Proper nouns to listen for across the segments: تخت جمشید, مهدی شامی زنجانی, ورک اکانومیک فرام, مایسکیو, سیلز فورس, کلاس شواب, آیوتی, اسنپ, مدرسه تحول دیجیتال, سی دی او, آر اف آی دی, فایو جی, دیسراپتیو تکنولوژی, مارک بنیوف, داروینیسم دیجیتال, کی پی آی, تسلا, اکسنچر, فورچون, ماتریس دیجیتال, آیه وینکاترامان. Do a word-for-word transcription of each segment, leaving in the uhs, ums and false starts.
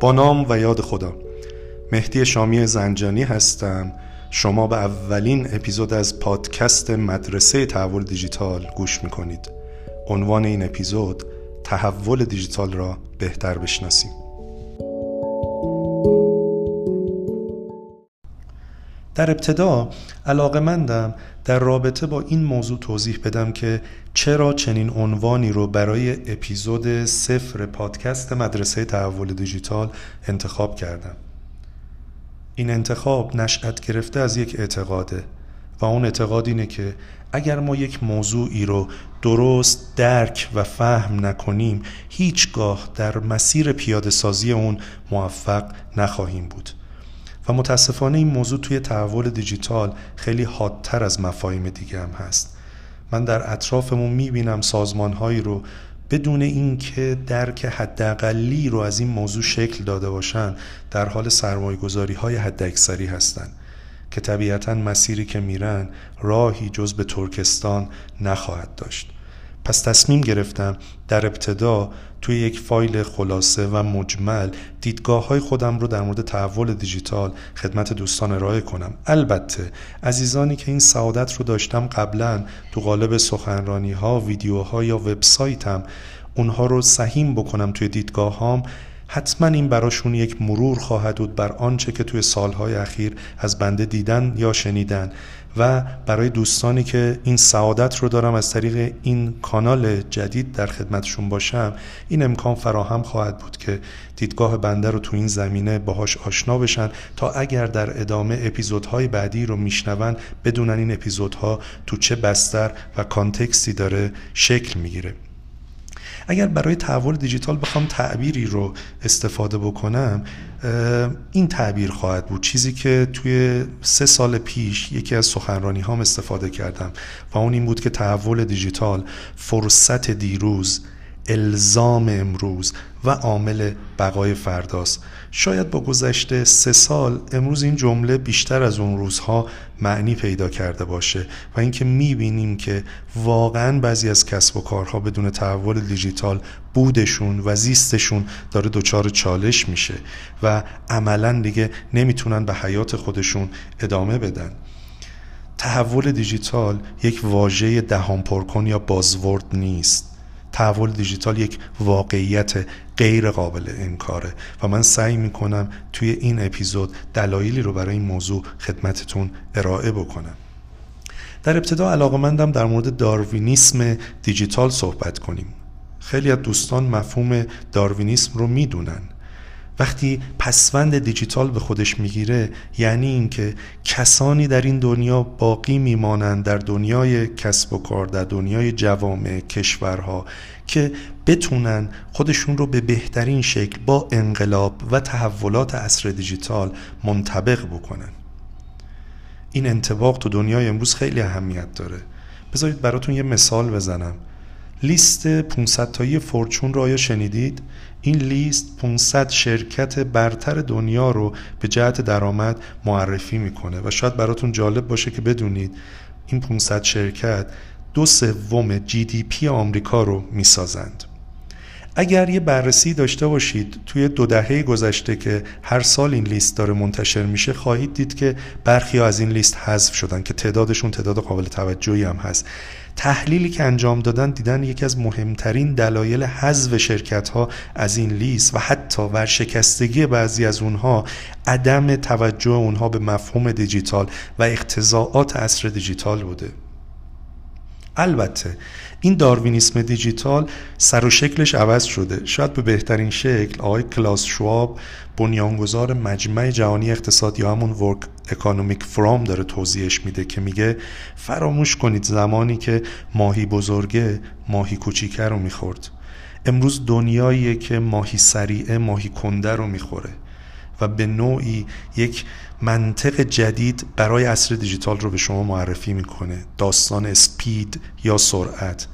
با نام و یاد خدا، مهدی شامی زنجانی هستم. شما به اولین اپیزود از پادکست مدرسه تحول دیجیتال گوش میکنید. عنوان این اپیزود، تحول دیجیتال را بهتر بشناسیم. در ابتدا علاقه‌مندم در رابطه با این موضوع توضیح بدم که چرا چنین عنوانی رو برای اپیزود صفر پادکست مدرسه تحول دیجیتال انتخاب کردم. این انتخاب نشأت گرفته از یک اعتقاده و اون اعتقاد اینه که اگر ما یک موضوعی رو درست درک و فهم نکنیم، هیچگاه در مسیر پیاده سازی اون موفق نخواهیم بود. و متاسفانه این موضوع توی تحول دیجیتال خیلی حادتر از مفاهیم دیگه هم هست. من در اطرافمون میبینم سازمان‌هایی رو بدون اینکه درک حداقلی رو از این موضوع شکل داده باشن، در حال سرمایه‌گذاری‌های حداکثری هستن که طبیعتاً مسیری که میرن راهی جز به ترکستان نخواهد داشت. پس تصمیم گرفتم در ابتدا توی یک فایل خلاصه و مجمل دیدگاه‌های خودم رو در مورد تحول دیجیتال خدمت دوستان ارائه کنم. البته عزیزانی که این سعادت رو داشتم قبلا تو قالب سخنرانی‌ها، ویدیوها یا وبسایتم اونها رو سهیم بکنم توی دیدگاه‌هام، حتما این براشون یک مرور خواهد بود بر آنچه که توی سالهای اخیر از بنده دیدن یا شنیدن. و برای دوستانی که این سعادت رو دارم از طریق این کانال جدید در خدمتشون باشم، این امکان فراهم خواهد بود که دیدگاه بنده رو تو این زمینه باهاش آشنا بشن، تا اگر در ادامه اپیزودهای بعدی رو میشنون، بدونن این اپیزودها تو چه بستر و کانتکستی داره شکل میگیره. اگر برای تحول دیجیتال بخوام تعبیری رو استفاده بکنم، این تعبیر خواهد بود، چیزی که توی سه سال پیش یکی از سخنرانی هام استفاده کردم و اون این بود که تحول دیجیتال فرصت دیروز، الزام امروز و عامل بقای فرداست. شاید با گذشت سه سال امروز این جمله بیشتر از اون روزها معنی پیدا کرده باشه و اینکه میبینیم که واقعاً بعضی از کسب و کارها بدون تحول دیجیتال بودشون و زیستشون داره دچار چالش میشه و عملاً دیگه نمیتونن به حیات خودشون ادامه بدن. تحول دیجیتال یک واژه دهان پرکن یا بازورد نیست. تحول دیجیتال یک واقعیت غیر قابل انکاره و من سعی میکنم توی این اپیزود دلایلی رو برای این موضوع خدمتتون ارائه بکنم. در ابتدا علاقه‌مندم در مورد داروینیسم دیجیتال صحبت کنیم. خیلی از دوستان مفهوم داروینیسم رو میدونن. وقتی پسوند دیجیتال به خودش میگیره، یعنی اینکه کسانی در این دنیا باقی میمانند، در دنیای کسب و کار، در دنیای جوامع، کشورها، که بتونن خودشون رو به بهترین شکل با انقلاب و تحولات عصر دیجیتال منطبق بکنن. این انطباق تو دنیای امروز خیلی اهمیت داره. بذارید براتون یه مثال بزنم. لیست پانصد تایی فورچون رو آیا شنیدید؟ این لیست پانصد شرکت برتر دنیا رو به جهت درآمد معرفی میکنه و شاید براتون جالب باشه که بدونید این پانصد شرکت دو سوم جی دی پی آمریکا رو میسازند. اگر یه بررسی داشته باشید توی دو دهه گذشته که هر سال این لیست داره منتشر میشه، خواهید دید که برخی ها از این لیست حذف شدن که تعدادشون تعداد قابل توجهی هم هست. تحلیلی که انجام دادن، دیدن یکی از مهمترین دلایل حذف شرکت‌ها از این لیست و حتی ورشکستگی بعضی از اونها، عدم توجه اونها به مفهوم دیجیتال و اقتضاعات عصر دیجیتال بوده. البته این داروینیسم دیجیتال سر و شکلش عوض شده. شاید به بهترین شکل آقای کلاس شواب، بنیانگذار مجمع جهانی اقتصاد یا همون ورک اکانومیک فرام، داره توضیحش میده که میگه فراموش کنید زمانی که ماهی بزرگه ماهی کوچیکه رو میخورد. امروز دنیاییه که ماهی سریعه ماهی کنده رو میخوره و به نوعی یک منطق جدید برای عصر دیجیتال رو به شما معرفی میکنه، داستان اسپید یا سرعت.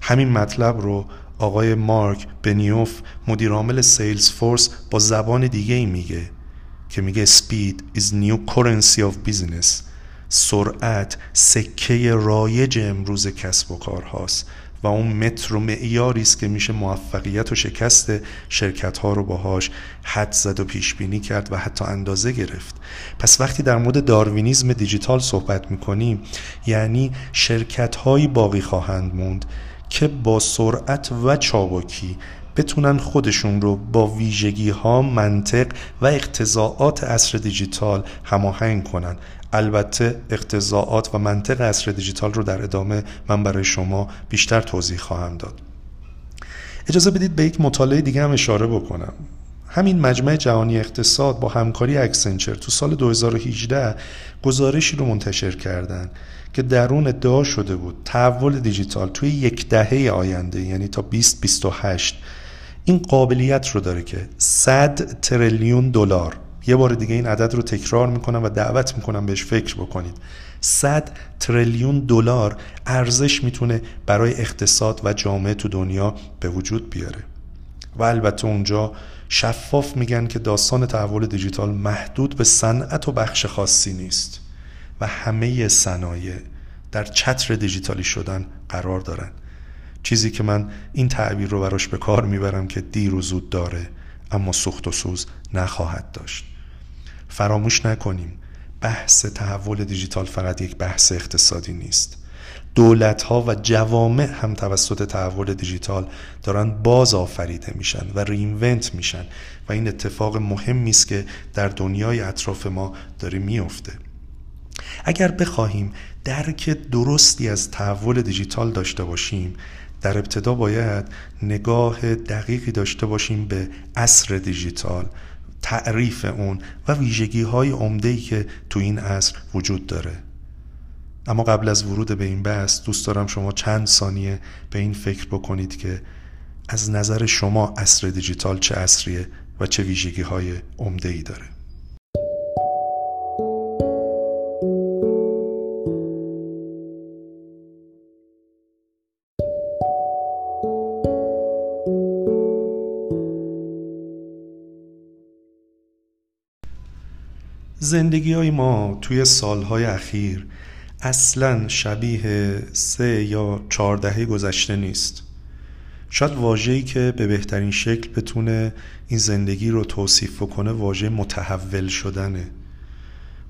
همین مطلب رو آقای مارک بنیوف، مدیر عامل سیلز فورس، با زبان دیگه ای میگه که میگه speed is new currency of business. سرعت سکه رایج امروز کسب و کارهاست و اون متر و معیاری است که میشه موفقیت و شکست شرکت ها رو باهاش حد زد و پیش بینی کرد و حتی اندازه گرفت. پس وقتی در مورد داروینیزم دیجیتال صحبت میکنیم، یعنی شرکت هایی باقی خواهند موند که با سرعت و چابکی بتونن خودشون رو با ویژگی ها، منطق و اقتضاعات عصر دیجیتال هماهنگ کنن. البته اقتضاعات و منطق عصر دیجیتال رو در ادامه من برای شما بیشتر توضیح خواهم داد. اجازه بدید به یک مطالعه دیگه هم اشاره بکنم. همین مجمع جهانی اقتصاد با همکاری اکسنچر تو سال دو هزار و هجده گزارشی رو منتشر کردن که در اون ادعا شده بود تحول دیجیتال توی یک دهه آینده، یعنی تا بیست بیست و هشت، این قابلیت رو داره که صد تریلیون دلار، یه بار دیگه این عدد رو تکرار میکنم و دعوت میکنم بهش فکر بکنید، صد تریلیون دلار ارزش میتونه برای اقتصاد و جامعه تو دنیا به وجود بیاره. و البته اونجا شفاف میگن که داستان تحول دیجیتال محدود به صنعت و بخش خاصی نیست و همه صنایع در چتر دیجیتالی شدن قرار دارن. چیزی که من این تعبیر رو براش به کار میبرم که دیر و زود داره اما سوخت و سوز نخواهد داشت. فراموش نکنیم بحث تحول دیجیتال فقط یک بحث اقتصادی نیست. دولت‌ها و جوامع هم توسط تحول دیجیتال دارن باز آفریده میشن و رینونت میشن و این اتفاق مهمی است که در دنیای اطراف ما داره میفته. اگر بخواهیم درک درستی از تحول دیجیتال داشته باشیم، در ابتدا باید نگاه دقیقی داشته باشیم به عصر دیجیتال، تعریف اون و ویژگی‌های عمده‌ای که تو این عصر وجود داره. اما قبل از ورود به این بحث دوست دارم شما چند ثانیه به این فکر بکنید که از نظر شما عصر دیجیتال چه عصریه و چه ویژگی‌های عمده‌ای داره. زندگی‌های ما توی سال‌های اخیر اصلاً شبیه سه یا چهار دهه گذشته نیست. شاید واژه‌ای که به بهترین شکل بتونه این زندگی رو توصیف کنه واژه متحول شدنه.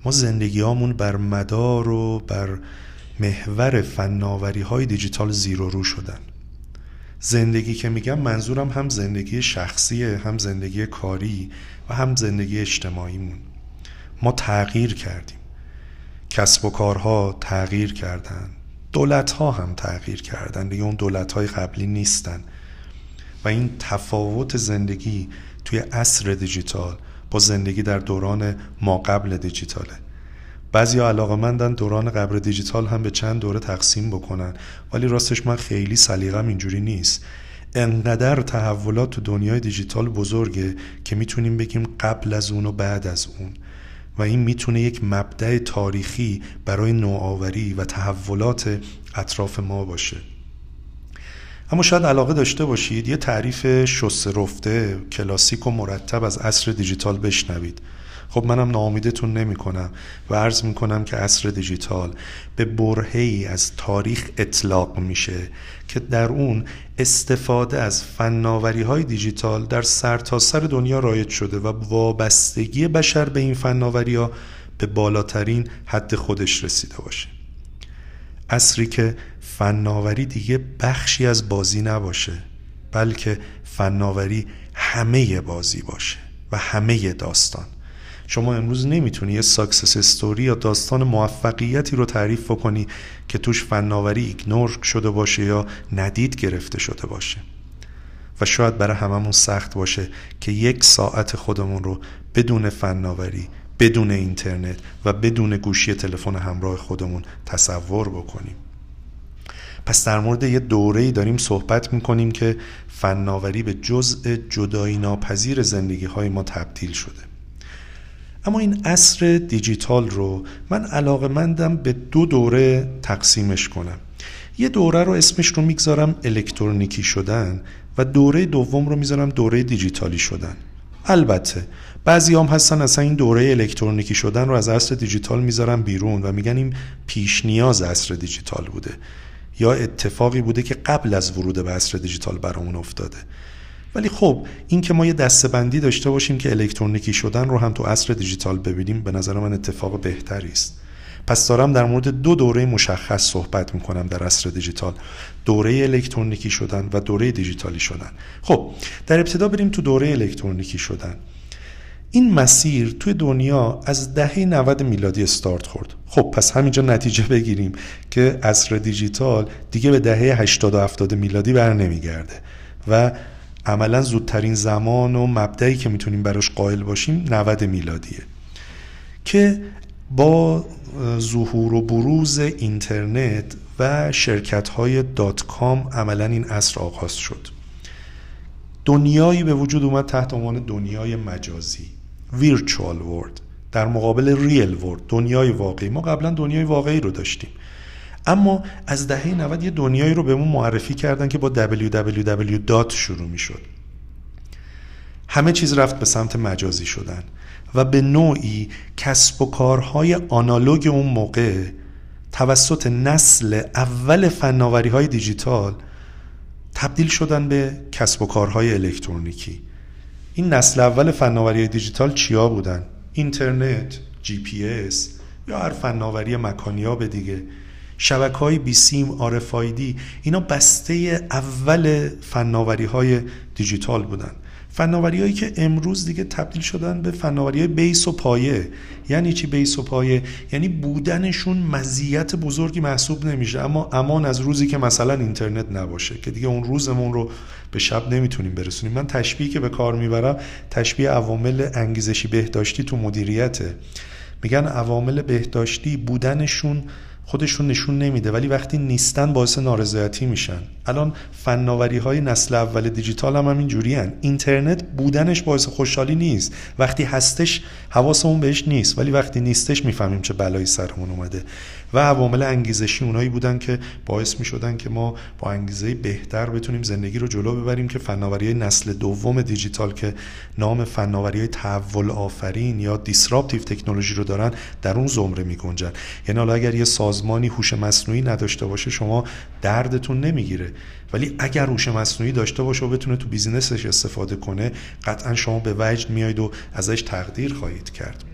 ما زندگیامون بر مدار و بر محور فناوری‌های دیجیتال زیر و رو شدن. زندگی که میگم منظورم هم زندگی شخصیه، هم زندگی کاری و هم زندگی اجتماعیمون. ما تغییر کردیم، کسب و کارها تغییر کردن، دولت‌ها هم تغییر کردن، دیگه اون دولت‌های قبلی نیستن و این تفاوت زندگی توی عصر دیجیتال با زندگی در دوران ما قبل دیجیتاله. بعضیا علاقه‌مندن دوران قبل دیجیتال هم به چند دوره تقسیم بکنن، ولی راستش من خیلی سلیقه‌م اینجوری نیست. انقدر تحولات تو دنیای دیجیتال بزرگه که میتونیم بگیم قبل از اون و بعد از اون و این میتونه یک مبدأ تاریخی برای نوآوری و تحولات اطراف ما باشه. اما شاید علاقه داشته باشید یه تعریف شسته رفته، کلاسیک و مرتب از عصر دیجیتال بشنوید. خب منم ناامیدتون نمی‌کنم و عرض می‌کنم که عصر دیجیتال به برهه‌ای از تاریخ اطلاق میشه که در اون استفاده از فناوری‌های دیجیتال در سرتاسر دنیا رایج شده و وابستگی بشر به این فناوری‌ها به بالاترین حد خودش رسیده باشه. عصری که فناوری دیگه بخشی از بازی نباشه، بلکه فناوری همه بازی باشه و همه داستان. شما امروز نمیتونی یه ساکسس استوری یا داستان موفقیتی رو تعریف کنی که توش فناوری ایگنور شده باشه یا ندید گرفته شده باشه. و شاید برای هممون سخت باشه که یک ساعت خودمون رو بدون فناوری، بدون اینترنت و بدون گوشی تلفن همراه خودمون تصور بکنیم. پس در مورد یه دوره‌ای داریم صحبت میکنیم که فناوری به جزء جدایی ناپذیر زندگی‌های ما تبدیل شده. اما این عصر دیجیتال رو من علاقه‌مندم به دو دوره تقسیمش کنم. یه دوره رو اسمش رو میگذارم الکترونیکی شدن و دوره دوم رو میذارم دوره دیجیتالی شدن. البته بعضیام هستن اصلا این دوره الکترونیکی شدن رو از عصر دیجیتال میذارن بیرون و میگن این پیش نیاز عصر دیجیتال بوده یا اتفاقی بوده که قبل از ورود به عصر دیجیتال برامون افتاده. ولی خب این که ما یه دسته‌بندی داشته باشیم که الکترونیکی شدن رو هم تو عصر دیجیتال ببینیم، به نظر من اتفاق بهتری است. پس دارم در مورد دو دوره مشخص صحبت میکنم در عصر دیجیتال، دوره الکترونیکی شدن و دوره دیجیتالی شدن. خب در ابتدا بریم تو دوره الکترونیکی شدن. این مسیر توی دنیا از دهه نود میلادی استارت خورد. خب پس همینجا نتیجه بگیریم که عصر دیجیتال دیگه به دهه هشتاد و هفتاد میلادی بر نمیگرده و عملا زودترین زمان و مبدعی که میتونیم براش قائل باشیم نود میلادیه که با ظهور و بروز اینترنت و شرکت‌های دات کام عملا این عصر آغاز شد. دنیایی به وجود اومد تحت عنوان دنیای مجازی، ویرچوال ورلد، در مقابل ریل ورلد، دنیای واقعی. ما قبلا دنیای واقعی رو داشتیم، اما از دهه نود یه دنیایی رو بهمون معرفی کردن که با دابلیو دابلیو دابلیو دات شروع می‌شد. همه چیز رفت به سمت مجازی شدن و به نوعی کسب و کارهای آنالوگ اون موقع توسط نسل اول فناوری‌های دیجیتال تبدیل شدن به کسب و کارهای الکترونیکی. این نسل اول فناوری‌های دیجیتال چیا بودن؟ اینترنت، جی پی اس یا هر فناوری مکانیاب دیگه، شبکه‌های بی سیم، آر اف آی دی، اینا بسته اول فناوری‌های دیجیتال بودن. فناوری‌هایی که امروز دیگه تبدیل شدن به فناوری‌های بیس و پایه. یعنی چی بیس و پایه؟ یعنی بودنشون مزیت بزرگی محسوب نمیشه، اما امان از روزی که مثلا اینترنت نباشه که دیگه اون روزمون رو به شب نمیتونیم برسونیم. من تشبیهی که به کار میبرم تشبیه عوامل انگیزشی بهداشتی تو مدیریته. میگن عوامل بهداشتی بودنشون خودشون نشون نمیده ولی وقتی نیستن باعث نارضایتی میشن. الان فناوری‌های نسل اول دیجیتال هم, هم اینجوری هن. اینترنت بودنش باعث خوشحالی نیست، وقتی هستش حواسمون بهش نیست ولی وقتی نیستش میفهمیم چه بلایی سرمون اومده. و عوامل انگیزشی اونایی بودن که باعث میشدن که ما با انگیزه بهتر بتونیم زندگی رو جلو ببریم که فناوری‌های نسل دوم دیجیتال که نام فناوری‌های تحول آفرین یا دیسراپتیو تکنولوژی رو دارن در اون زمره می‌گنجن. یعنی حالا اگر یه سازمانی هوش مصنوعی نداشته باشه شما دردتون نمیگیره، ولی اگر هوش مصنوعی داشته باشه و بتونه تو بیزینسش استفاده کنه قطعا شما به وجد میایید و ازش تقدیر خواهید کرد.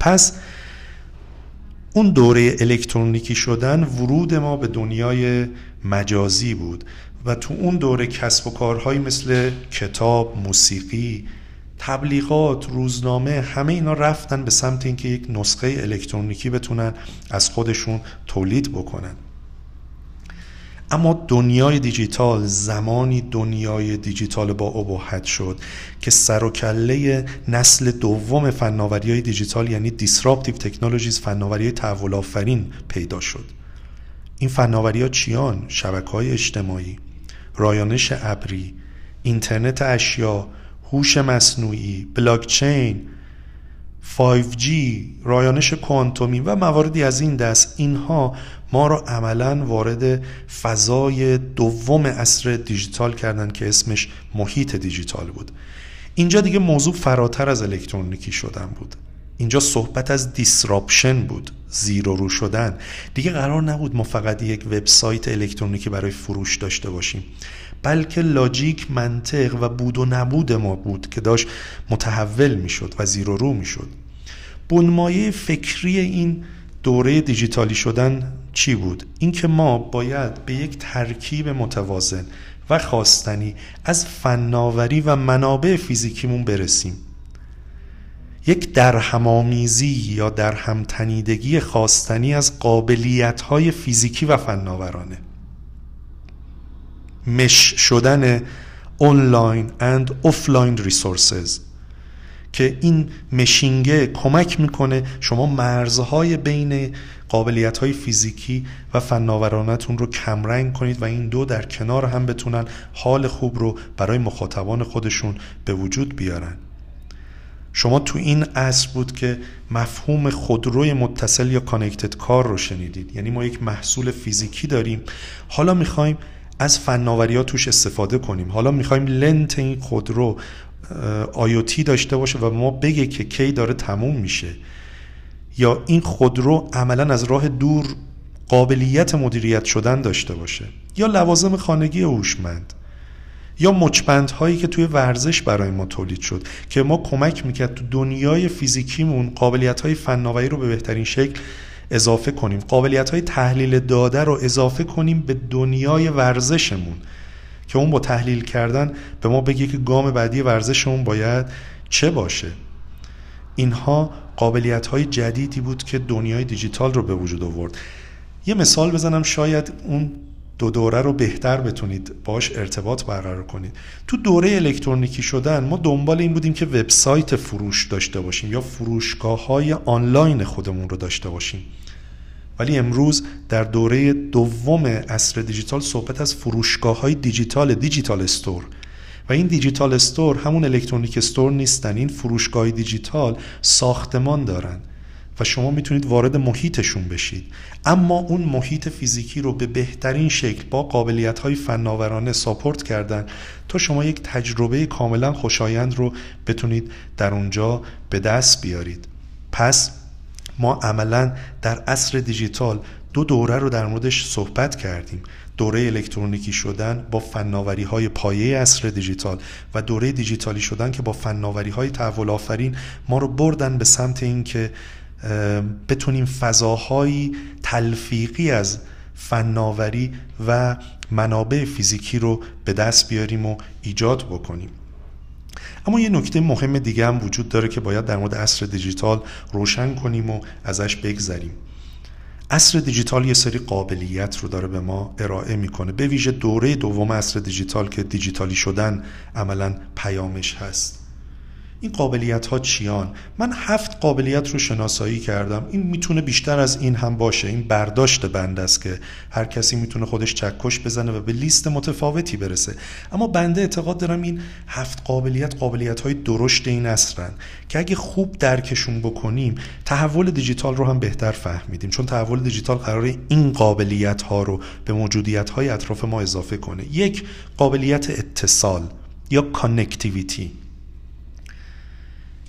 پس اون دوره الکترونیکی شدن ورود ما به دنیای مجازی بود و تو اون دوره کسب و کارهایی مثل کتاب، موسیقی، تبلیغات، روزنامه، همه اینا رفتن به سمت اینکه یک نسخه الکترونیکی بتونن از خودشون تولید بکنن. اما دنیای دیجیتال زمانی دنیای دیجیتال با ابهت شد که سر و کله نسل دوم فناوری‌های دیجیتال یعنی دیسراپتیو تکنولوژیز، فناوری‌های تحول آفرین پیدا شد. این فناوری‌ها چیان؟ شبکه‌های اجتماعی، رایانش ابری، اینترنت اشیا، هوش مصنوعی، بلاکچین، فایو جی، رایانش کوانتومی و مواردی از این دست. اینها ما رو عملاً وارد فضای دوم عصر دیجیتال کردن که اسمش محیط دیجیتال بود. اینجا دیگه موضوع فراتر از الکترونیکی شدن بود. اینجا صحبت از دیسراپشن بود، زیر و رو شدن. دیگه قرار نبود ما فقط یک وبسایت الکترونیکی برای فروش داشته باشیم، بلکه لاجیک، منطق و بود و نبود ما بود که داشت متحول میشد و زیر و رو میشد. بنمایه فکری این دوره دیجیتالی شدن چی بود؟ اینکه ما باید به یک ترکیب متوازن و خواستنی از فناوری و منابع فیزیکیمون برسیم. یک درهم‌آمیزی یا درهم‌تنیدگی خواستنی از قابلیت‌های فیزیکی و فناورانه. مش شدن آنلاین اند آفلاین ریسورسز که این مشینگه کمک میکنه شما مرزهای بین قابلیت‌های فیزیکی و فناورانتون رو کمرنگ کنید و این دو در کنار هم بتونن حال خوب رو برای مخاطبان خودشون به وجود بیارن. شما تو این عصر بود که مفهوم خودروی متصل یا کانکتد کار رو شنیدید. یعنی ما یک محصول فیزیکی داریم، حالا میخوایم از فناوری‌ها توش استفاده کنیم. حالا می‌خوایم لنت این خودرو آیوتی داشته باشه و ما بگه که کی داره تموم میشه، یا این خودرو عملاً از راه دور قابلیت مدیریت شدن داشته باشه، یا لوازم خانگی هوشمند، یا مچبندهایی که توی ورزش برای ما تولید شد که ما کمک میکرد تو دنیای فیزیکیمون قابلیت‌های فناوری رو به بهترین شکل اضافه کنیم، قابلیت‌های تحلیل داده رو اضافه کنیم به دنیای ورزشمون که اون با تحلیل کردن به ما بگه که گام بعدی ورزشمون باید چه باشه. اینها قابلیت‌های جدیدی بود که دنیای دیجیتال رو به وجود آورد. یه مثال بزنم شاید اون دو دوره رو بهتر بتونید باش ارتباط برقرار کنید. تو دوره الکترونیکی شدن ما دنبال این بودیم که وبسایت فروش داشته باشیم یا فروشگاه‌های آنلاین خودمون رو داشته باشیم، ولی امروز در دوره دوم عصر دیجیتال صحبت از فروشگاه‌های دیجیتال، دیجیتال استور، و این دیجیتال استور همون الکترونیک استور نیستن. این فروشگاه‌های دیجیتال ساختمان دارن و شما میتونید وارد محیطشون بشید، اما اون محیط فیزیکی رو به بهترین شکل با قابلیت‌های فناورانه ساپورت کردن تا شما یک تجربه کاملا خوشایند رو بتونید در اونجا به دست بیارید. پس ما عملا در عصر دیجیتال دو دوره رو در موردش صحبت کردیم، دوره الکترونیکی شدن با فناوری‌های پایه عصر دیجیتال و دوره دیجیتالی شدن که با فناوری‌های تحول آفرین ما رو بردن به سمت این که بتونیم فضاهای تلفیقی از فناوری و منابع فیزیکی رو به دست بیاریم و ایجاد بکنیم. اما یه نکته مهم دیگه هم وجود داره که باید در مورد عصر دیجیتال روشن کنیم و ازش بگذریم. عصر دیجیتال یه سری قابلیت رو داره به ما ارائه میکنه، به ویژه دوره دوم عصر دیجیتال که دیجیتالی شدن عملاً پیامش هست. این قابلیت ها چیان؟ من هفت قابلیت رو شناسایی کردم. این میتونه بیشتر از این هم باشه، این برداشت بنده است که هر کسی میتونه خودش چکش بزنه و به لیست متفاوتی برسه، اما بنده اعتقاد دارم این هفت قابلیت قابلیت های درشت این عصرن که اگه خوب درکشون بکنیم تحول دیجیتال رو هم بهتر فهمیدیم، چون تحول دیجیتال قراره این قابلیت ها رو به موجودیت های اطراف ما اضافه کنه. یک، قابلیت اتصال یا کانکتیویتی،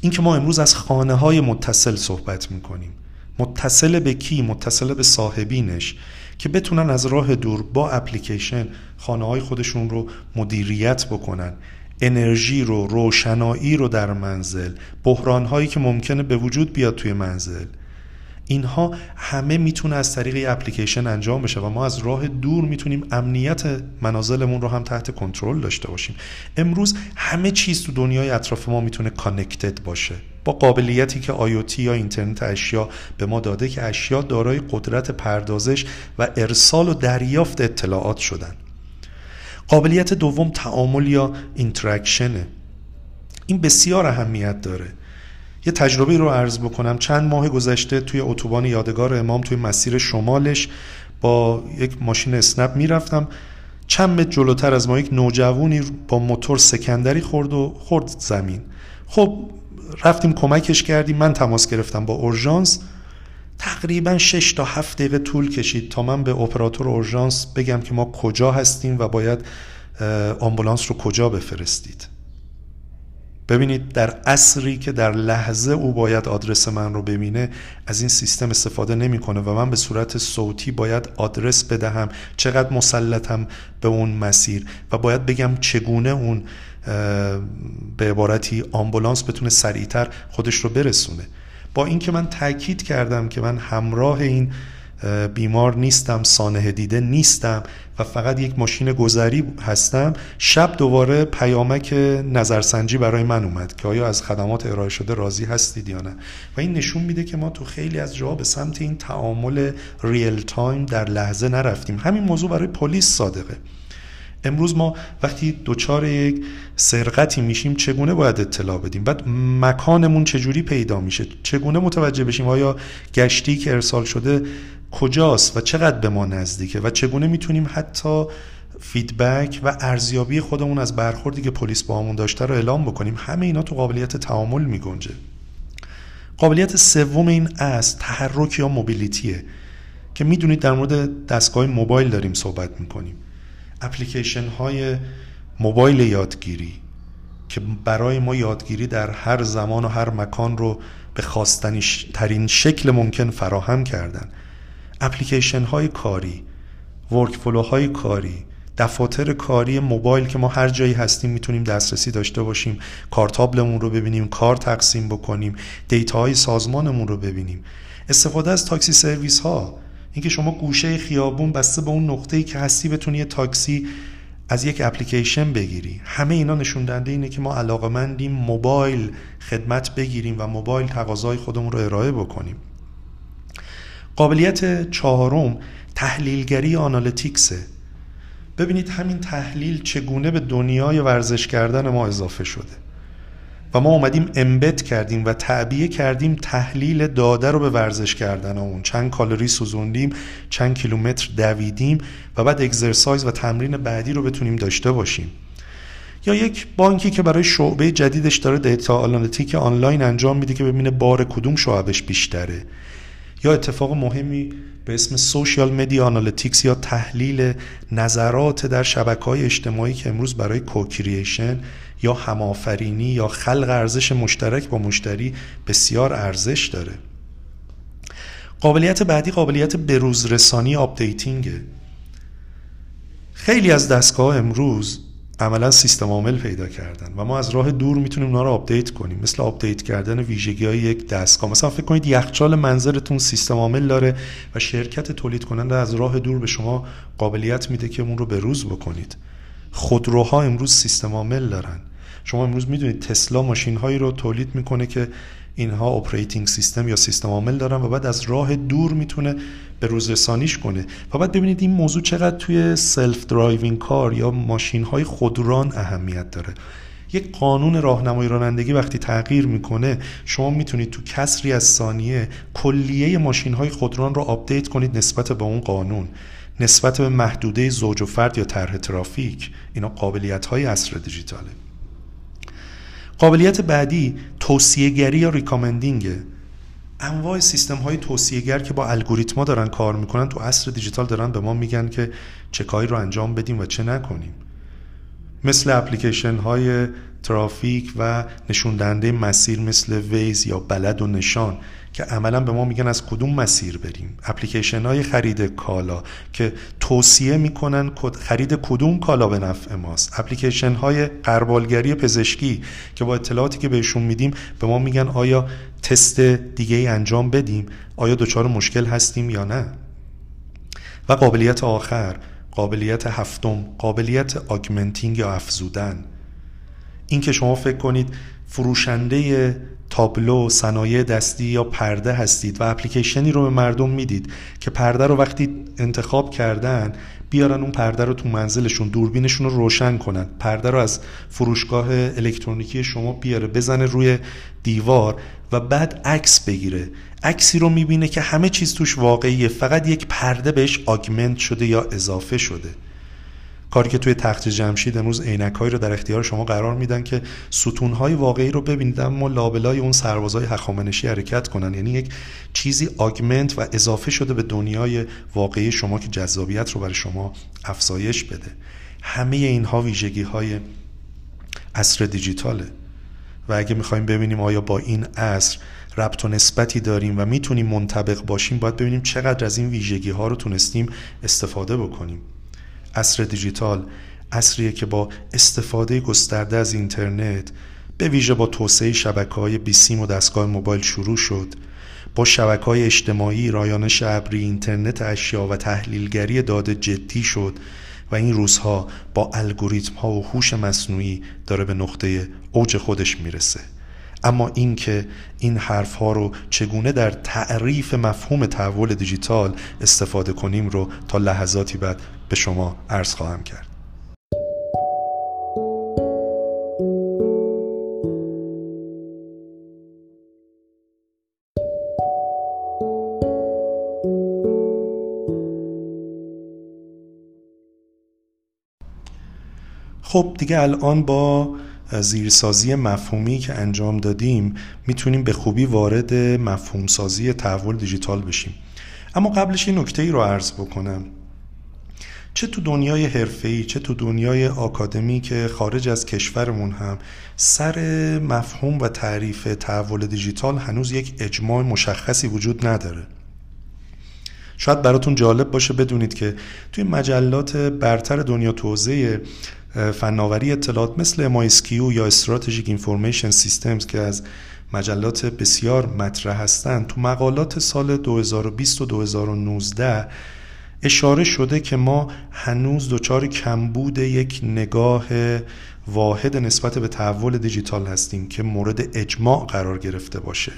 این که ما امروز از خانه های متصل صحبت میکنیم، متصل به کی؟ متصل به صاحبینش که بتونن از راه دور با اپلیکیشن خانه های خودشون رو مدیریت بکنن، انرژی رو، روشنایی رو در منزل، بحران هایی که ممکنه به وجود بیاد توی منزل، اینها همه میتونه از طریق اپلیکیشن انجام بشه و ما از راه دور میتونیم امنیت منازلمون رو هم تحت کنترل داشته باشیم. امروز همه چیز تو دنیای اطراف ما میتونه کانکتد باشه با قابلیتی که آیوتی یا اینترنت اشیا به ما داده که اشیا دارای قدرت پردازش و ارسال و دریافت اطلاعات شدن. قابلیت دوم تعامل یا اینتراکشنه، این بسیار اهمیت داره. یه تجربه رو عرض بکنم، چند ماه گذشته توی اتوبان یادگار امام توی مسیر شمالش با یک ماشین اسنپ میرفتم، چند متر جلوتر از ما یک نوجوانی با موتور سکندری خورد و خورد زمین. خب رفتیم کمکش کردیم، من تماس گرفتم با اورژانس، تقریبا شش تا هفت دقیقه طول کشید تا من به اپراتور اورژانس بگم که ما کجا هستیم و باید آمبولانس رو کجا بفرستید. ببینید در عصری که در لحظه او باید آدرس من رو ببینه از این سیستم استفاده نمی‌کنه و من به صورت صوتی باید آدرس بدهم، چقدر مسلطم به اون مسیر و باید بگم چگونه اون به عبارتی آمبولانس بتونه سریعتر خودش رو برسونه. با اینکه من تاکید کردم که من همراه این بیمار نیستم، سانحه دیده نیستم و فقط یک ماشین گذری هستم، شب دوباره پیامک نظرسنجی برای من اومد که آیا از خدمات ارائه شده راضی هستید یا نه، و این نشون میده که ما تو خیلی از جاها به سمت این تعامل ریل تایم در لحظه نرفتیم. همین موضوع برای پلیس صادقه. امروز ما وقتی دوچار یک سرقتی میشیم چگونه باید اطلاع بدیم؟ بعد مکانمون چجوری پیدا میشه؟ چگونه متوجه بشیم آیا گشتی که ارسال شده کجاست و چقدر به ما نزدیکه؟ و چگونه میتونیم حتی فیدبک و ارزیابی خودمون از برخوردی که پلیس با همون داشته رو اعلام بکنیم؟ همه اینا تو قابلیت تعامل میگنجه. قابلیت سوم این از تحرک یا موبیلیتیه که میدونید در مورد دستگاه موبایل داریم صحبت میکنیم. اپلیکیشن های موبایل یادگیری که برای ما یادگیری در هر زمان و هر مکان رو به خواستنی ترین شکل ممکن فراهم کردن، اپلیکیشن های کاری، ورکفلو های کاری، دفاتر کاری موبایل که ما هر جایی هستیم میتونیم دسترسی داشته باشیم، کارتابلمون رو ببینیم، کار تقسیم بکنیم، دیتاهای سازمانمون رو ببینیم، استفاده از تاکسی سرویس ها، اینکه شما گوشه خیابون بسته به اون نقطه‌ای که هستی بتونی یه تاکسی از یک اپلیکیشن بگیری. همه اینا نشون دهنده اینه که ما علاقه‌مندیم موبایل خدمت بگیریم و موبایل تقاضای خودمون رو ارائه بکنیم. قابلیت چهارم تحلیلگری آنالیتیکسه. ببینید همین تحلیل چگونه به دنیای ورزش کردن ما اضافه شده و ما اومدیم امبد کردیم و تعبیه کردیم تحلیل داده رو به ورزش کردن اون، چند کالری سوزوندیم، چند کیلومتر دویدیم و بعد اکسرسایز و تمرین بعدی رو بتونیم داشته باشیم. یا یک بانکی که برای شعبه جدیدش داره دیتا آنالیتیک آنلاین انجام میده که ببینه بار کدوم شعبش بیشتره. یا اتفاق مهمی به اسم سوشیال مدیا آنالیتیکس یا تحلیل نظرات در شبکه‌های اجتماعی که امروز برای کوکریشن یا همافرینی یا خلق ارزش مشترک با مشتری بسیار ارزش داره. قابلیت بعدی قابلیت بروز رسانی آپدیتینگه. خیلی از دستگاه امروز عملا سیستم عامل پیدا کردن و ما از راه دور میتونیم اونا رو آپدیت کنیم، مثل آپدیت کردن ویژگی‌های یک دستگاه. مثلا فکر کنید یخچال منظرتون سیستم عامل داره و شرکت تولید کننده از راه دور به شما قابلیت میده که اون رو به روز بکنید. خودروها امروز سیستم عامل دارن. شما امروز میدونید تسلا ماشین‌هایی رو تولید میکنه که اینها اپراتینگ سیستم یا سیستم عامل دارن و بعد از راه دور میتونه به روز رسانیش کنه. و بعد ببینید این موضوع چقدر توی سلف درایوینگ کار یا ماشین‌های خودران اهمیت داره. یک قانون راهنمای رانندگی وقتی تغییر میکنه شما میتونید تو کسری از ثانیه کلیه ماشین‌های خودران رو آپدیت کنید نسبت به اون قانون، نسبت به محدوده زوج و فرد یا طرح ترافیک. اینا قابلیت‌های عصر دیجیتاله. قابلیت بعدی توصیه‌گری یا ریکامندینگه. انواع سیستم‌های توصیه‌گر که با الگوریتما دارن کار میکنن تو عصر دیجیتال دارن به ما میگن که چه کاری رو انجام بدیم و چه نکنیم، مثل اپلیکیشن‌های ترافیک و نشون دهنده مسیر مثل ویز یا بلد و نشان که عملاً به ما میگن از کدوم مسیر بریم، اپلیکیشن‌های خرید کالا که توصیه میکنن خرید کدوم کالا به نفع ماست، اپلیکیشن‌های غربالگری پزشکی که با اطلاعاتی که بهشون میدیم به ما میگن آیا تست دیگه ای انجام بدیم، آیا دچار مشکل هستیم یا نه. و قابلیت آخر، قابلیت هفتم، قابلیت آگمنتینگ یا افزودن. این که شما فکر کنید فروشنده تابلو، صنایع دستی یا پرده هستید و اپلیکیشنی رو به مردم میدید که پرده رو وقتی انتخاب کردن بیارن اون پرده رو تو منزلشون دوربینشون رو روشن کنن، پرده رو از فروشگاه الکترونیکی شما بیاره بزنه روی دیوار و بعد عکس بگیره، عکسی رو میبینه که همه چیز توش واقعیه، فقط یک پرده بهش آگمنت شده یا اضافه شده. کاری که توی تخت جمشید امروز عینک‌هایی رو در اختیار شما قرار میدن که ستون‌های واقعی رو ببینید اما لابلای اون سربازای هخامنشی حرکت کنن، یعنی یک چیزی آگمنت و اضافه شده به دنیای واقعی شما که جذابیت رو برای شما افزایش بده. همه اینها ویژگی‌های عصر دیجیتاله و اگه می‌خوایم ببینیم آیا با این عصر ربط و نسبتی داریم و میتونیم منطبق باشیم، باید ببینیم چقدر از این ویژگی‌ها رو تونستیم استفاده بکنیم. عصر دیجیتال عصریه که با استفاده گسترده از اینترنت به ویژه با توسعه شبکه‌های بیسیم و دستگاه موبایل شروع شد، با شبکه‌های اجتماعی، رایانش ابری، اینترنت اشیا و تحلیلگری داده جدی شد و این روزها با الگوریتم‌ها و هوش مصنوعی داره به نقطه اوج خودش میرسه. اما این که این حرف‌ها رو چگونه در تعریف مفهوم تحول دیجیتال استفاده کنیم رو تا لحظاتی بعد به شما عرض خواهم کرد. خب دیگه الان با زیرسازی مفهومی که انجام دادیم میتونیم به خوبی وارد مفهومسازی تحول دیجیتال بشیم. اما قبلش یه نکته ای رو عرض بکنم. چه تو دنیای حرفه‌ای چه تو دنیای آکادمی که خارج از کشورمون هم سر مفهوم و تعریف تحول دیجیتال هنوز یک اجماع مشخصی وجود نداره. شاید براتون جالب باشه بدونید که توی مجلات برتر دنیا توزیع فناوری اطلاعات مثل مایسکیو یا استراتژیک اینفورمیشن سیستمز که از مجلات بسیار مطرح هستند، تو مقالات سال دو هزار و بیست و دو هزار و نوزده اشاره شده که ما هنوز دچار کمبود یک نگاه واحد نسبت به تحول دیجیتال هستیم که مورد اجماع قرار گرفته باشه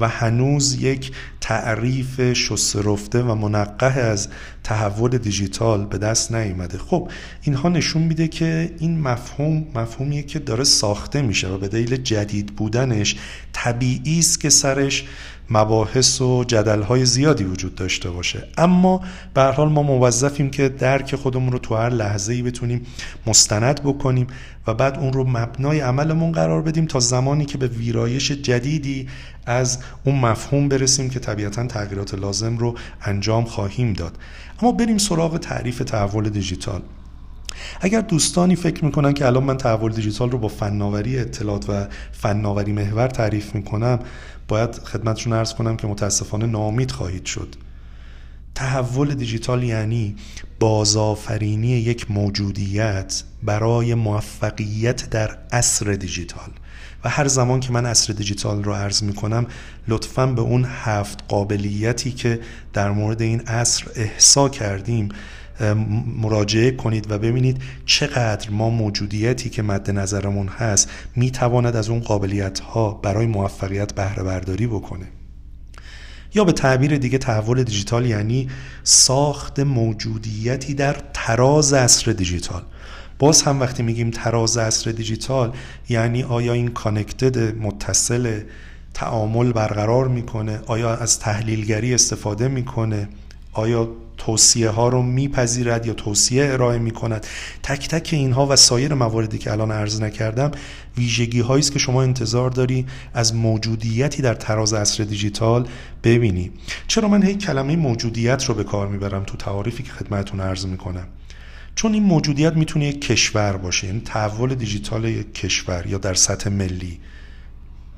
و هنوز یک تعریف شسته رفته و منقح از تحول دیجیتال به دست نیامده. خب اینها نشون میده که این مفهوم مفهومیه که داره ساخته میشه و به دلیل جدید بودنش طبیعی است که سرش مباحث و جدل‌های زیادی وجود داشته باشه، اما به هر حال ما موظفیم که درک خودمون رو تو هر لحظه‌ای بتونیم مستند بکنیم و بعد اون رو مبنای عملمون قرار بدیم تا زمانی که به ویرایش جدیدی از اون مفهوم برسیم که طبیعتاً تغییرات لازم رو انجام خواهیم داد. اما بریم سراغ تعریف تحول دیجیتال. اگر دوستانی فکر میکنن که الان من تحول دیجیتال رو با فناوری اطلاعات و فناوری محور تعریف میکنم، باید خدمتشون عرض کنم که متاسفانه ناامید خواهید شد. تحول دیجیتال یعنی بازآفرینی یک موجودیت برای موفقیت در عصر دیجیتال و هر زمان که من عصر دیجیتال رو عرض میکنم لطفاً به اون هفت قابلیتی که در مورد این عصر احسا کردیم مراجعه کنید و ببینید چقدر ما موجودیتی که مد نظرمون هست میتواند از اون قابلیت‌ها برای موفقیت بهره برداری بکنه. یا به تعبیر دیگه تحول دیجیتال یعنی ساخت موجودیتی در تراز عصر دیجیتال. باز هم وقتی میگیم تراز عصر دیجیتال یعنی آیا این کانکتد متصل تعامل برقرار میکنه؟ آیا از تحلیلگری استفاده میکنه؟ آیا توصیه ها رو میپذیرد یا توصیه ارائه میکند؟ تک تک اینها و سایر مواردی که الان عرض نکردم ویژگی هایی است که شما انتظار داری از موجودیتی در تراز عصر دیجیتال ببینی. چرا من هی کلمه موجودیت رو به کار میبرم تو تعاریفی که خدمتتون عرض میکنم؟ چون این موجودیت میتونه یک کشور باشه، یعنی تحول دیجیتال یک کشور یا در سطح ملی،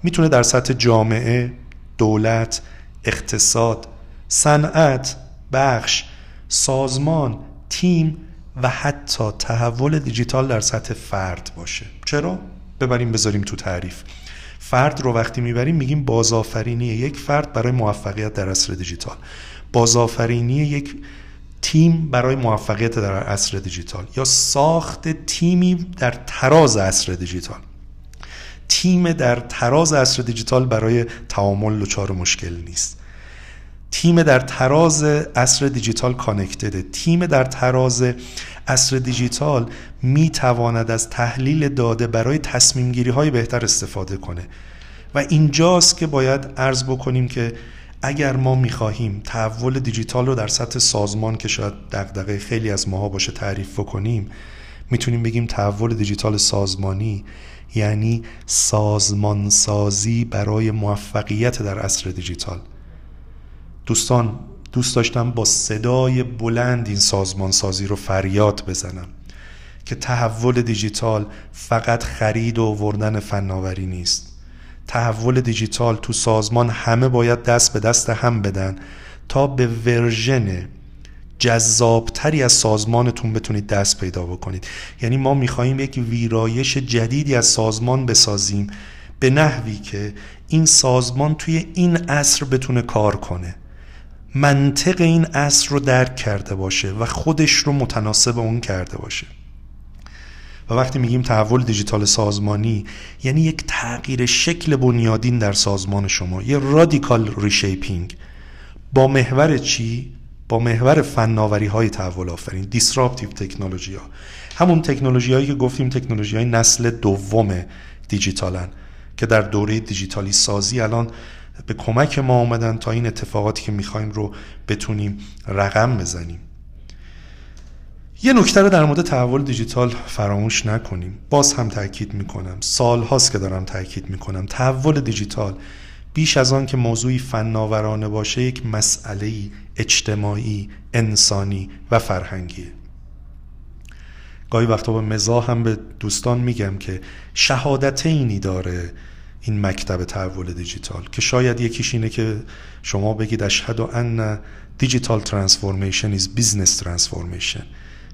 میتونه در سطح جامعه، دولت، اقتصاد، صنعت، بخش، سازمان، تیم و حتی تحول دیجیتال در سطح فرد باشه. چرا؟ ببریم بذاریم تو تعریف. فرد رو وقتی میبریم میگیم بازآفرینی یک فرد برای موفقیت در عصر دیجیتال، بازآفرینی یک تیم برای موفقیت در عصر دیجیتال یا ساخت تیمی در تراز عصر دیجیتال. تیم در تراز عصر دیجیتال برای تعامل دچار مشکل نیست. تیم در تراز عصر دیجیتال کانکتده. تیم در تراز عصر دیجیتال میتواند از تحلیل داده برای تصمیم گیری های بهتر استفاده کنه و اینجاست که باید عرض بکنیم که اگر ما میخواهیم تحول دیجیتال رو در سطح سازمان که شاید دغدغه خیلی از ماها باشه تعریف بکنیم، میتونیم بگیم تحول دیجیتال سازمانی یعنی سازمان سازی برای موفقیت در عصر دیجیتال. دوستان، دوست داشتم با صدای بلند این سازمان سازی رو فریاد بزنم که تحول دیجیتال فقط خرید و آوردن فناوری نیست. تحول دیجیتال تو سازمان همه باید دست به دست هم بدن تا به ورژن جذابتری از سازمانتون بتونید دست پیدا بکنید. یعنی ما میخواییم یک ویرایش جدیدی از سازمان بسازیم به نحوی که این سازمان توی این عصر بتونه کار کنه، منطق این عصر رو درک کرده باشه و خودش رو متناسب اون کرده باشه. و وقتی میگیم تحول دیجیتال سازمانی یعنی یک تغییر شکل بنیادین در سازمان شما، یه رادیکال ریشیپینگ. با محور چی؟ با محور فناوری های تحول آفرین، دیسراپتیو تکنولوژی ها، همون تکنولوژی هایی که گفتیم تکنولوژی های نسل دوم دیجیتالن که در دوره دیجیتالی سازی الان به کمک ما آمدن تا این اتفاقاتی که میخوایم رو بتونیم رقم بزنیم. یه نکته رو در مورد تحول دیجیتال فراموش نکنیم. باز هم تاکید میکنم، سال هاست که دارم تاکید میکنم، تحول دیجیتال بیش از آن که موضوعی فناورانه باشه یک مسئله اجتماعی، انسانی و فرهنگیه. گاهی وقتا با مزاح هم به دوستان میگم که شهادتینی داره این مکتب تحول دیجیتال، که شاید یکیش اینه که شما بگید اشهد ان دیجیتال ترانسفورمیشن از بیزنس ترانسفورمیشن،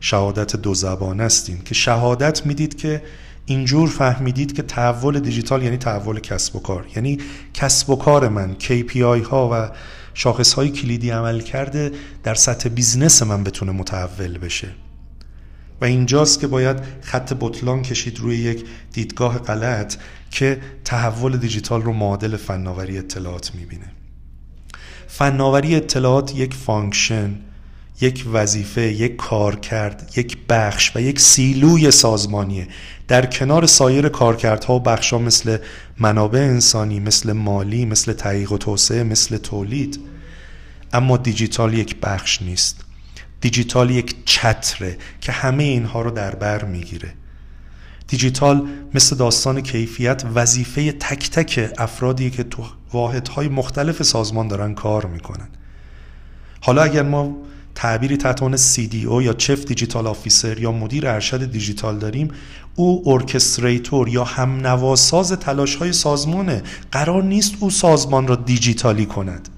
شهادت دو زبانه است، که شهادت میدید که اینجور فهمیدید که تحول دیجیتال یعنی تحول کسب و کار، یعنی کسب و کار من کی پی آی ها و شاخص های کلیدی عمل کرده در سطح بیزنس من بتونه متحول بشه. و اینجاست که باید خط بطلان کشید روی یک دیدگاه غلط که تحول دیجیتال رو معادل فناوری اطلاعات میبینه. فناوری اطلاعات یک فانکشن، یک وظیفه، یک کارکرد، یک بخش و یک سیلوی سازمانیه در کنار سایر کارکردها و بخش‌ها مثل منابع انسانی، مثل مالی، مثل تحقیق و توسعه، مثل تولید. اما دیجیتال یک بخش نیست، دیجیتال یک چتره که همه اینها رو در بر میگیره. دیجیتال مثل داستان کیفیت وظیفه تک تک افرادی که تو واحدهای مختلف سازمان دارن کار میکنن. حالا اگر ما تعبیری تحت عنوان سی دی او یا چیف دیجیتال آفیسر یا مدیر ارشد دیجیتال داریم، او ارکستریتور یا همنواساز تلاش‌های سازمانه. قرار نیست او سازمان را دیجیتالی کند.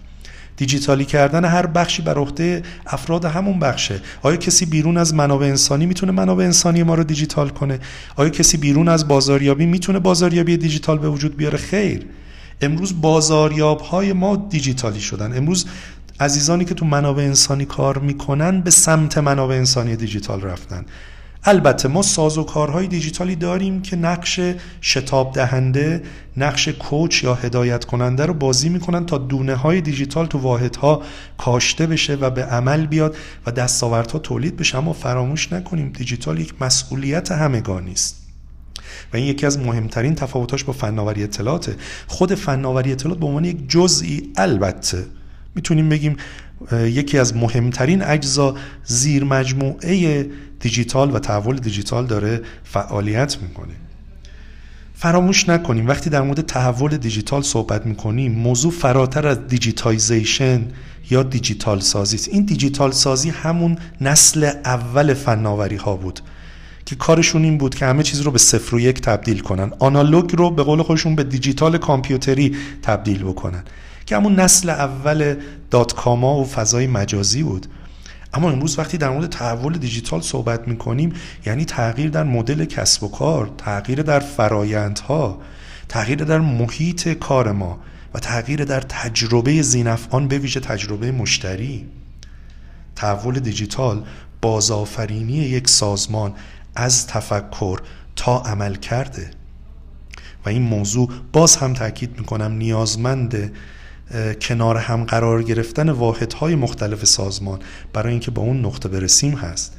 دیجیتالی کردن هر بخشی بر عهده افراد همون بخشه. آیا کسی بیرون از منابع انسانی میتونه منابع انسانی ما رو دیجیتال کنه؟ آیا کسی بیرون از بازاریابی میتونه بازاریابی دیجیتال به وجود بیاره؟ خیر. امروز بازاریاب‌های ما دیجیتالی شدن. امروز عزیزانی که تو منابع انسانی کار میکنن به سمت منابع انسانی دیجیتال رفتن. البته ما ساز و کارهای دیجیتالی داریم که نقش شتاب دهنده، نقش کوچ یا هدایت کننده رو بازی میکنن تا دونه های دیجیتال تو واحدها کاشته بشه و به عمل بیاد و دستاوردها تولید بشه. اما فراموش نکنیم دیجیتال یک مسئولیت همگانی است و این یکی از مهمترین تفاوتاش با فناوری اطلاعاته. خود فناوری اطلاعات به عنوان یک جزئی، البته میتونیم بگیم یکی از مهمترین اجزا، زیر مجموعه دیجیتال و تحول دیجیتال داره فعالیت میکنه. فراموش نکنیم وقتی در مورد تحول دیجیتال صحبت میکنیم موضوع فراتر از دیجیتایزیشن یا دیجیتال سازی است. این دیجیتال سازی همون نسل اول فناوری ها بود که کارشون این بود که همه چیز رو به صفر و یک تبدیل کنن، آنالوگ رو به قول خودشون به دیجیتال کامپیوتری تبدیل بکنن، که همون نسل اول دات کاما و فضای مجازی بود. اما امروز وقتی در مورد تحول دیجیتال صحبت میکنیم یعنی تغییر در مدل کسب و کار، تغییر در فرایندها، تغییر در محیط کار ما و تغییر در تجربه ذی‌نفعان، به ویژه تجربه مشتری. تحول دیجیتال بازآفرینی یک سازمان از تفکر تا عمل کرده و این موضوع، باز هم تاکید میکنم، نیازمنده کنار هم قرار گرفتن واحدهای مختلف سازمان برای اینکه با اون نقطه برسیم هست.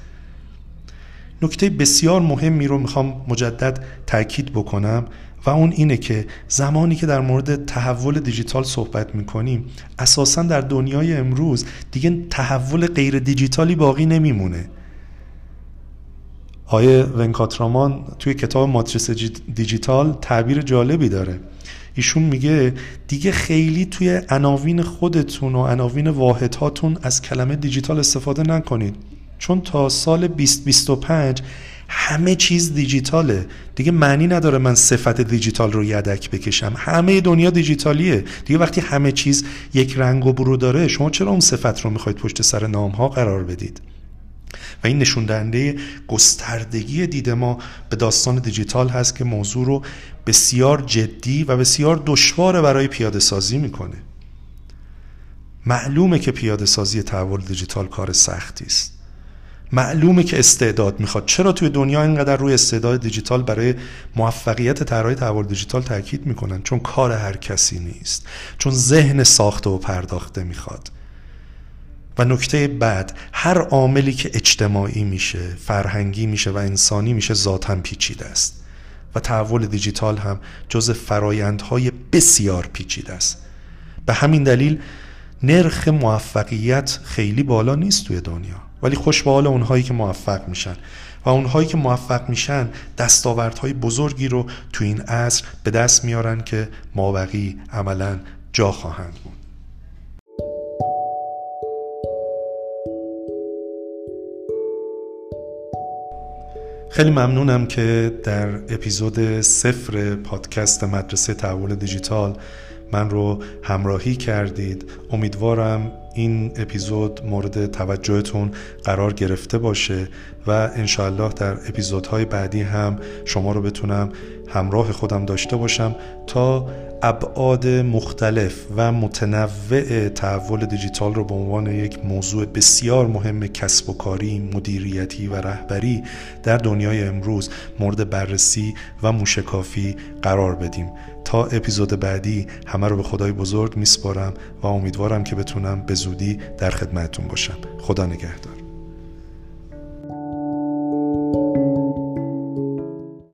نکته بسیار مهمی رو میخوام مجدد تاکید بکنم و اون اینه که زمانی که در مورد تحول دیجیتال صحبت میکنیم اساساً در دنیای امروز دیگه تحول غیر دیجیتالی باقی نمیمونه. آیه وینکاترامان توی کتاب ماتریس دیجیتال تعبیر جالبی داره. ایشون میگه دیگه خیلی توی عناوین خودتون و عناوین واحدهاتون از کلمه دیجیتال استفاده نکنید، چون تا سال بیست بیست و پنج همه چیز دیجیتاله. دیگه معنی نداره من صفت دیجیتال رو یدک بکشم، همه دنیا دیجیتالیه دیگه. وقتی همه چیز یک رنگ و برو داره شما چرا اون صفت رو میخواید پشت سر نامها قرار بدید؟ و این نشون دهنده گستردگی دید ما به داستان دیجیتال هست که موضوع رو بسیار جدی و بسیار دشوار برای پیاده سازی میکنه. معلومه که پیاده سازی تحول دیجیتال کار سختی است، معلومه که استعداد میخواد. چرا توی دنیا اینقدر روی استعداد دیجیتال برای موفقیت طراحی تحول دیجیتال تاکید میکنن؟ چون کار هر کسی نیست، چون ذهن ساخته و پرداخته میخواد. و نکته بعد، هر عاملی که اجتماعی میشه، فرهنگی میشه و انسانی میشه ذاتاً پیچیده است و تحول دیجیتال هم جز فرایندهای بسیار پیچیده است. به همین دلیل نرخ موفقیت خیلی بالا نیست توی دنیا، ولی خوش به حال اونهایی که موفق میشن و اونهایی که موفق میشن دستاوردهای بزرگی رو تو این عصر به دست میارن که مابقی عملاً جا خواهند بود. خیلی ممنونم که در اپیزود صفر پادکست مدرسه تحول دیجیتال من رو همراهی کردید. امیدوارم این اپیزود مورد توجهتون قرار گرفته باشه و انشاءالله در اپیزودهای بعدی هم شما رو بتونم همراه خودم داشته باشم تا ابعاد مختلف و متنوع تحول دیجیتال رو به عنوان یک موضوع بسیار مهم کسب و کاری، مدیریتی و رهبری در دنیای امروز مورد بررسی و موشکافی قرار بدیم. تا اپیزود بعدی همه رو به خدای بزرگ میسپارم و امیدوارم که بتونم به زودی در خدمتتون باشم. خدا نگهدار.